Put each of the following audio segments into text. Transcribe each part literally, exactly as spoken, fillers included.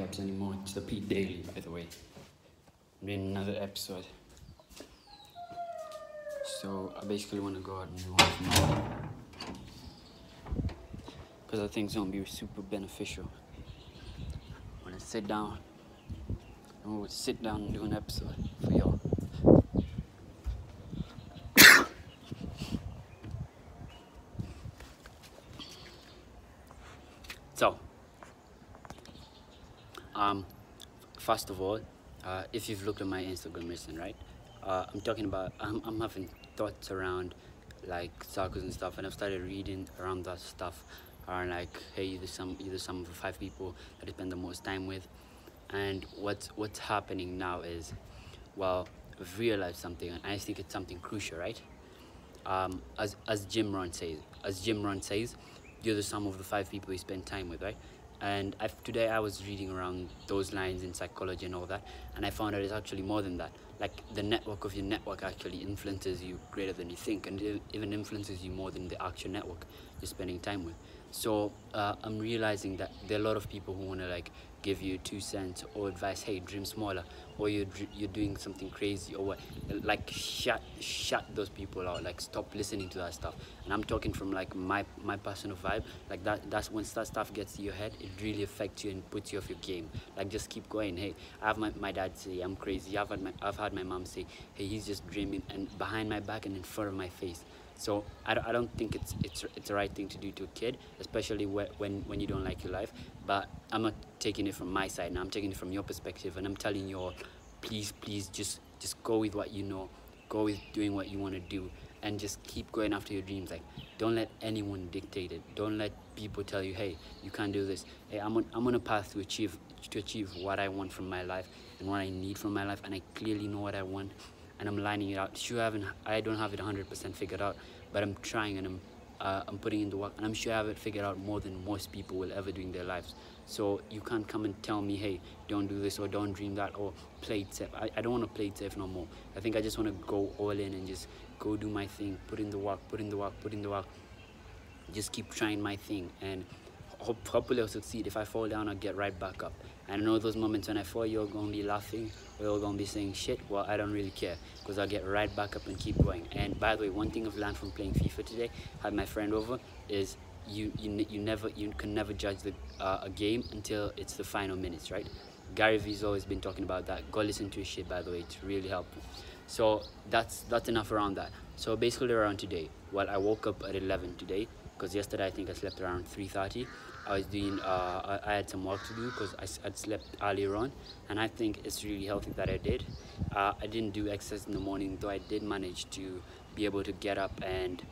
recaps anymore. It's the Pete Daily, by the way. I'm doing another episode. So I basically want to go out and do one tomorrow, because I think it's going to be super beneficial. I'm going to sit down. I'm going to sit down and do an episode for y'all. So, um, first of all, uh, if you've looked at my Instagram recently, right? Uh, I'm talking about, I'm, I'm having thoughts around like circles and stuff, and I've started reading around that stuff, around like, hey, there's some, either some of the five people that I spend the most time with, and what's what's happening now is, well, I've realized something, and I think it's something crucial, right? Um, as as Jim Rohn says, as Jim Rohn says. You're the sum of the five people you spend time with, right? And I've, today I was reading around those lines in psychology and all that, and I found out it's actually more than that. Like, the network of your network actually influences you greater than you think, and it even influences you more than the actual network you're spending time with. So uh, I'm realizing that there are a lot of people who want to like give you two cents or advice, hey, dream smaller, or you're, you're doing something crazy or what. Like, shut shut those people out. Like, stop listening to that stuff. And I'm talking from like my my personal vibe. Like, that that's once that stuff gets to your head, it really affects you and puts you off your game. Like, just keep going. Hey, I have my, my dad say I'm crazy. I've had my I've had my mom say, hey, he's just dreaming, and behind my back and in front of my face. So I don't, I don't think it's it's it's the right thing to do to a kid, especially wh when when you don't like your life. But I'm not taking it from my side now. I'm taking it from your perspective, and I'm telling you all, please, please, just just go with what you know, go with doing what you want to do, and just keep going after your dreams. Like, don't let anyone dictate it. Don't let people tell you, hey, you can't do this. Hey, I'm on I'm on a path to achieve to achieve what I want from my life and what I need from my life, and I clearly know what I want. And I'm lining it out. Sure, I haven't, I don't have it one hundred percent figured out, but I'm trying, and I'm, uh, I'm putting in the work, and I'm sure I have it figured out more than most people will ever do in their lives. So you can't come and tell me, hey, don't do this or don't dream that or play it safe. I, I don't want to play it safe no more. I think I just want to go all in and just go do my thing, put in the work, put in the work, put in the work, just keep trying my thing, and hope, hopefully I'll succeed. If I fall down, I'll get right back up. I know those moments when I fall, you're gonna be laughing, or you're gonna be saying shit. Well, I don't really care, because I'll get right back up and keep going. And by the way, one thing I've learned from playing FIFA today, had my friend over, is you you, you never you can never judge the, uh, a game until it's the final minutes, right? Gary V's always been talking about that. Go listen to his shit, by the way, it's really helpful. So that's that's enough around that. So basically around today, well, I woke up at eleven today, because yesterday I think I slept around three thirty. I was doing, uh, I had some work to do because I I'd slept earlier on, and I think it's really healthy that I did. Uh, I didn't do exercise in the morning, though I did manage to be able to get up and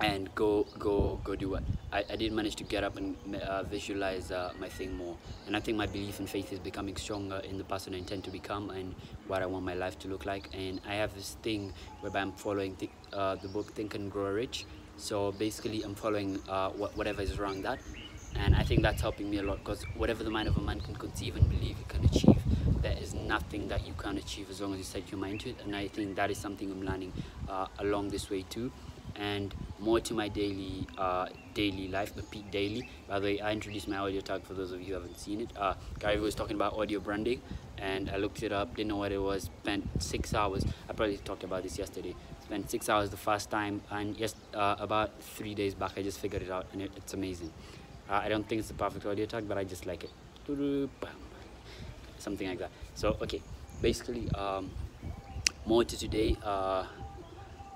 and go go go do what I, I did manage to get up and uh, visualize uh, my thing more. And I think my belief and faith is becoming stronger in the person I intend to become and what I want my life to look like. And I have this thing whereby I'm following th uh, the book Think and Grow Rich. So basically I'm following uh, wh whatever is around that, and I think that's helping me a lot, because whatever the mind of a man can conceive and believe, you can achieve. There is nothing that you can't achieve as long as you set your mind to it, and I think that is something I'm learning uh, along this way too. And more to my daily uh, daily life, the Pete Daily. By the way, I introduced my audio tag for those of you who haven't seen it. Uh, Gary was talking about audio branding, and I looked it up, didn't know what it was, spent six hours, I probably talked about this yesterday, spent six hours the first time, and yes, uh, about three days back, I just figured it out, and it, it's amazing. Uh, I don't think it's the perfect audio tag, but I just like it. Something like that. So, okay, basically, um, more to today. Uh,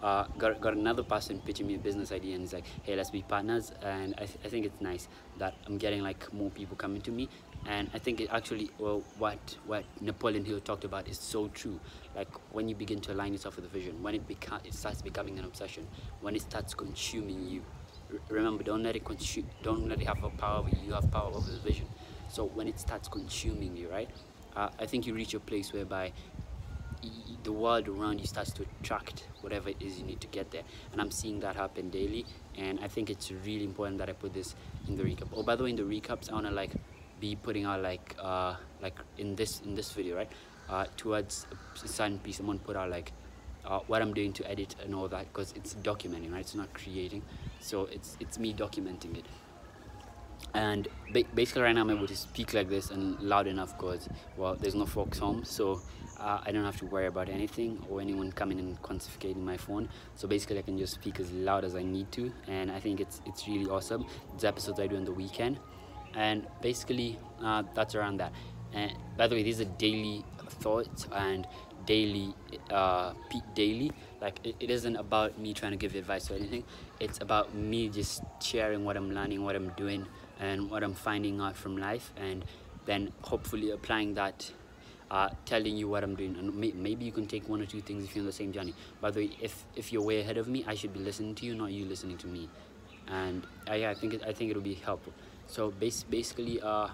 Uh, got, got another person pitching me a business idea, and he's like, hey, let's be partners. And I, th I think it's nice that I'm getting like more people coming to me, and I think it actually, well, what what Napoleon Hill talked about is so true. Like, when you begin to align yourself with a vision, when it beca it starts becoming an obsession, when it starts consuming you, r remember, don't let it consume, don't let it have a power over you. You have power over the vision. So when it starts consuming you, right, uh, I think you reach a place whereby the world around you starts to attract whatever it is you need to get there. And I'm seeing that happen daily, and I think it's really important that I put this in the recap. Oh, by the way, in the recaps, I want to like be putting out like uh like in this in this video, right, uh towards a certain piece, someone put out like uh what I'm doing to edit and all that, because it's documenting, right? It's not creating, so it's it's me documenting it. And ba basically right now I'm able to speak like this and loud enough because, well, there's no folks home, so uh, I don't have to worry about anything or anyone coming and confiscating my phone. So basically I can just speak as loud as I need to, and I think it's it's really awesome. These episodes I do on the weekend, and basically uh, that's around that. And by the way, these are daily thoughts and daily uh daily like it, it isn't about me trying to give advice or anything. It's about me just sharing what I'm learning, what I'm doing, and what I'm finding out from life, and then hopefully applying that, uh telling you what I'm doing. And may maybe you can take one or two things if you're on the same journey. By the way, if if you're way ahead of me, I should be listening to you, not you listening to me. And uh, yeah, I think it, I think it'll be helpful. So bas basically uh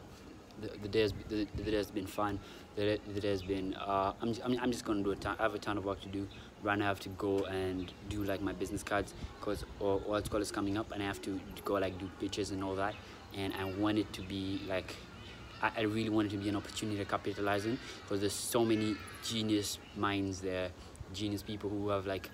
The, the day has the, the day has been fun. The, the day has been. Uh, I'm just, I'm just gonna do a ton. I have a ton of work to do. Right now I have to go and do like my business cards, cause or what's called is coming up, and I have to go like do pitches and all that. And I want it to be like, I, I really want it to be an opportunity to capitalize in, cause there's so many genius minds there, genius people who have like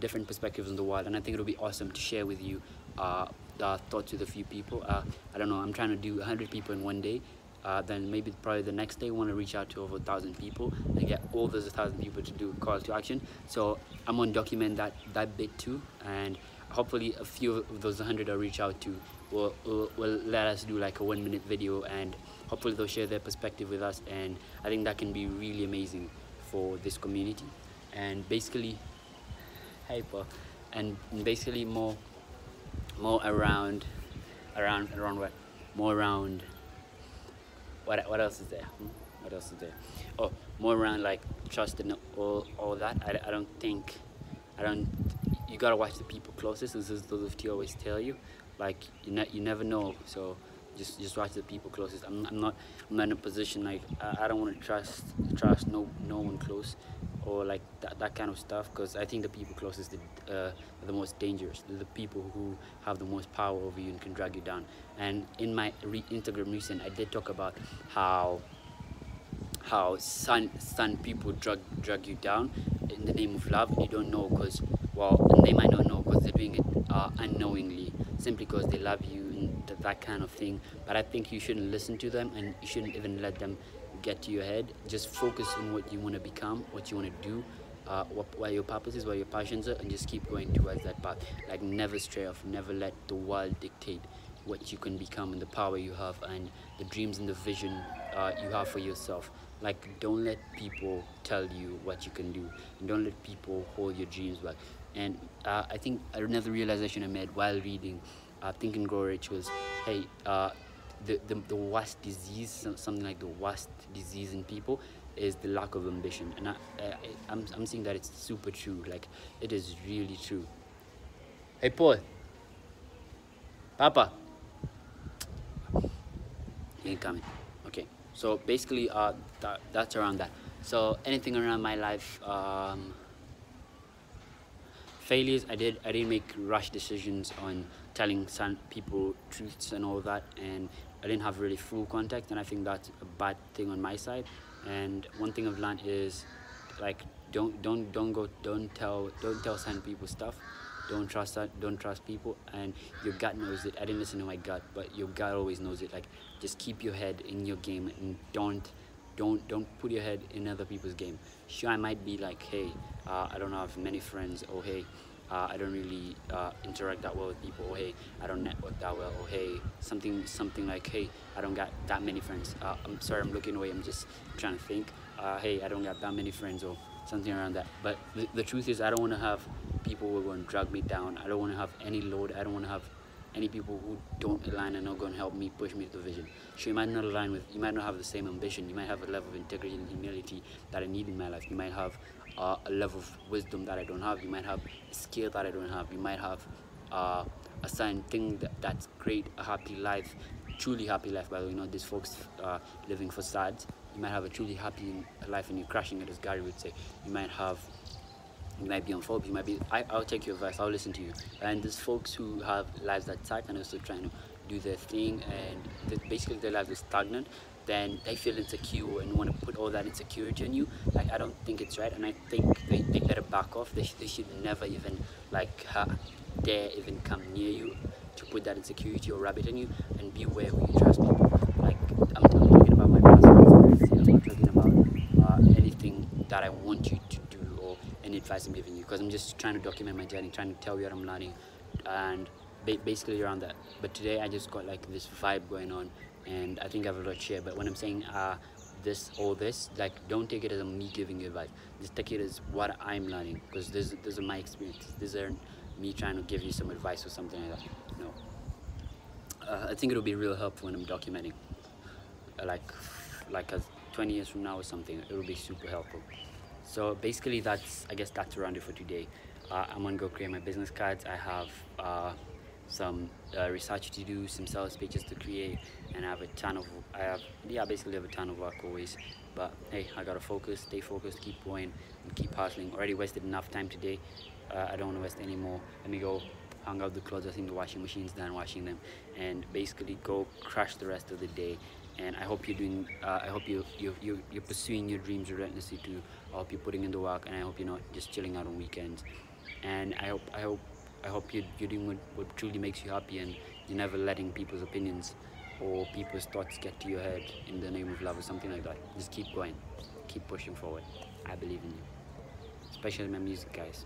different perspectives on the world, and I think it'll be awesome to share with you uh, the thoughts with a few people. Uh, I don't know. I'm trying to do a hundred people in one day. Uh, then maybe probably the next day we want to reach out to over a thousand people and get all those a thousand people to do calls to action. So I'm going to document that that bit too, and hopefully a few of those a hundred I reach out to will, will, will let us do like a one minute video, and hopefully they'll share their perspective with us, and I think that can be really amazing for this community. And basically hyper and basically more more around around around what more around What, what else is there? Hmm? What else is there? Oh, more around like trust and all, all that. I, I don't think, I don't, you gotta watch the people closest. This is those of you always tell you, like you, ne you never know. So just just watch the people closest. I'm, I'm not I'm not in a position like, I, I don't want to trust trust no no one close or like that, that kind of stuff, because I think the people closest uh, are the most dangerous. They're the people who have the most power over you and can drag you down. And in my re Instagram recent, I did talk about how how some some people drag drag you down in the name of love. You don't know, because, well, and they might not know because they're doing it uh, unknowingly, simply because they love you and th that kind of thing. But I think you shouldn't listen to them, and you shouldn't even let them get to your head. Just focus on what you want to become, what you want to do, uh, what, what your purpose is, what your passions are, and just keep going towards that path. Like, never stray off, never let the world dictate what you can become and the power you have and the dreams and the vision uh, you have for yourself. Like, don't let people tell you what you can do, and don't let people hold your dreams back. And uh, I think another realization I made while reading uh, Think and Grow Rich was, hey, uh, The, the, the worst disease, something like the worst disease in people is the lack of ambition. And I, I, I'm, I'm seeing that it's super true. Like, it is really true. Hey, Paul. Papa. He ain't coming. Okay. So basically, uh, that, that's around that. So anything around my life, um, failures, I did I didn't make rash decisions on telling some people truths and all that, and I didn't have really full contact, and I think that's a bad thing on my side. And one thing I've learned is, like, don't don't don't go don't tell don't tell some people stuff. Don't trust that, don't trust people, and your gut knows it. I didn't listen to my gut, but your gut always knows it. Like, just keep your head in your game, and don't Don't don't put your head in other people's game. Sure, I might be like, hey, uh, I don't have many friends, or hey, uh, I don't really uh, interact that well with people, or hey, I don't network that well, or hey, something something like, hey, I don't got that many friends. Uh, I'm sorry, I'm looking away. I'm just trying to think. Uh, hey, I don't got that many friends, or something around that. But th the truth is, I don't want to have people who are going to drag me down. I don't want to have any load. I don't want to have any people who don't align and are not going to help me push me to the vision. So you might not align with, you might not have the same ambition. You might have a level of integrity and humility that I need in my life. You might have uh, a level of wisdom that I don't have. You might have a skill that I don't have. You might have uh, a certain thing that, that's great, a happy life, truly happy life. By the way, you know, these folks uh, living facades. You might have a truly happy life and you're crushing it, as Gary would say. You might have, you might be on phobia, you might be, I, I'll take your advice, I'll listen to you. And there's folks who have lives that suck and are still trying to do their thing, and basically their life is stagnant, then they feel insecure and want to put all that insecurity on you. Like, I don't think it's right, and I think they, they better back off. They, sh they should never even, like, ha, dare even come near you to with that insecurity or rabbit in you, and be aware who you trust people. Like, I'm, I'm talking about my personal experience. I'm not talking about uh, anything that I want you to do or any advice I'm giving you, because I'm just trying to document my journey, trying to tell you what I'm learning, and ba basically around that. But today I just got like this vibe going on, and I think I have a lot to share. But when I'm saying uh, this or this, like, don't take it as me giving you advice. Just take it as what I'm learning, because this, these are my experiences. These aren't me trying to give you some advice or something like that. No. Uh, I think it'll be real helpful when I'm documenting. Uh, like, like as twenty years from now or something, it'll be super helpful. So basically, that's, I guess that's around it for today. Uh, I'm gonna go create my business cards. I have uh, some uh, research to do, some sales pages to create, and I have a ton of, I have, yeah, basically have a ton of work always. But hey, I gotta focus, stay focused, keep going, and keep hustling. Already wasted enough time today. Uh, I don't want to waste any more. Let me go hang out the clothes. I think the washing machine's done washing them, and basically go crush the rest of the day. And I hope you're doing, uh, I hope you, you, you, you're pursuing your dreams relentlessly too. I hope you're putting in the work, and I hope you're not just chilling out on weekends. And I hope, I hope, I hope you're, you're doing what, what truly makes you happy, and you're never letting people's opinions or people's thoughts get to your head in the name of love or something like that. Just keep going, keep pushing forward. I believe in you. Especially my music, guys.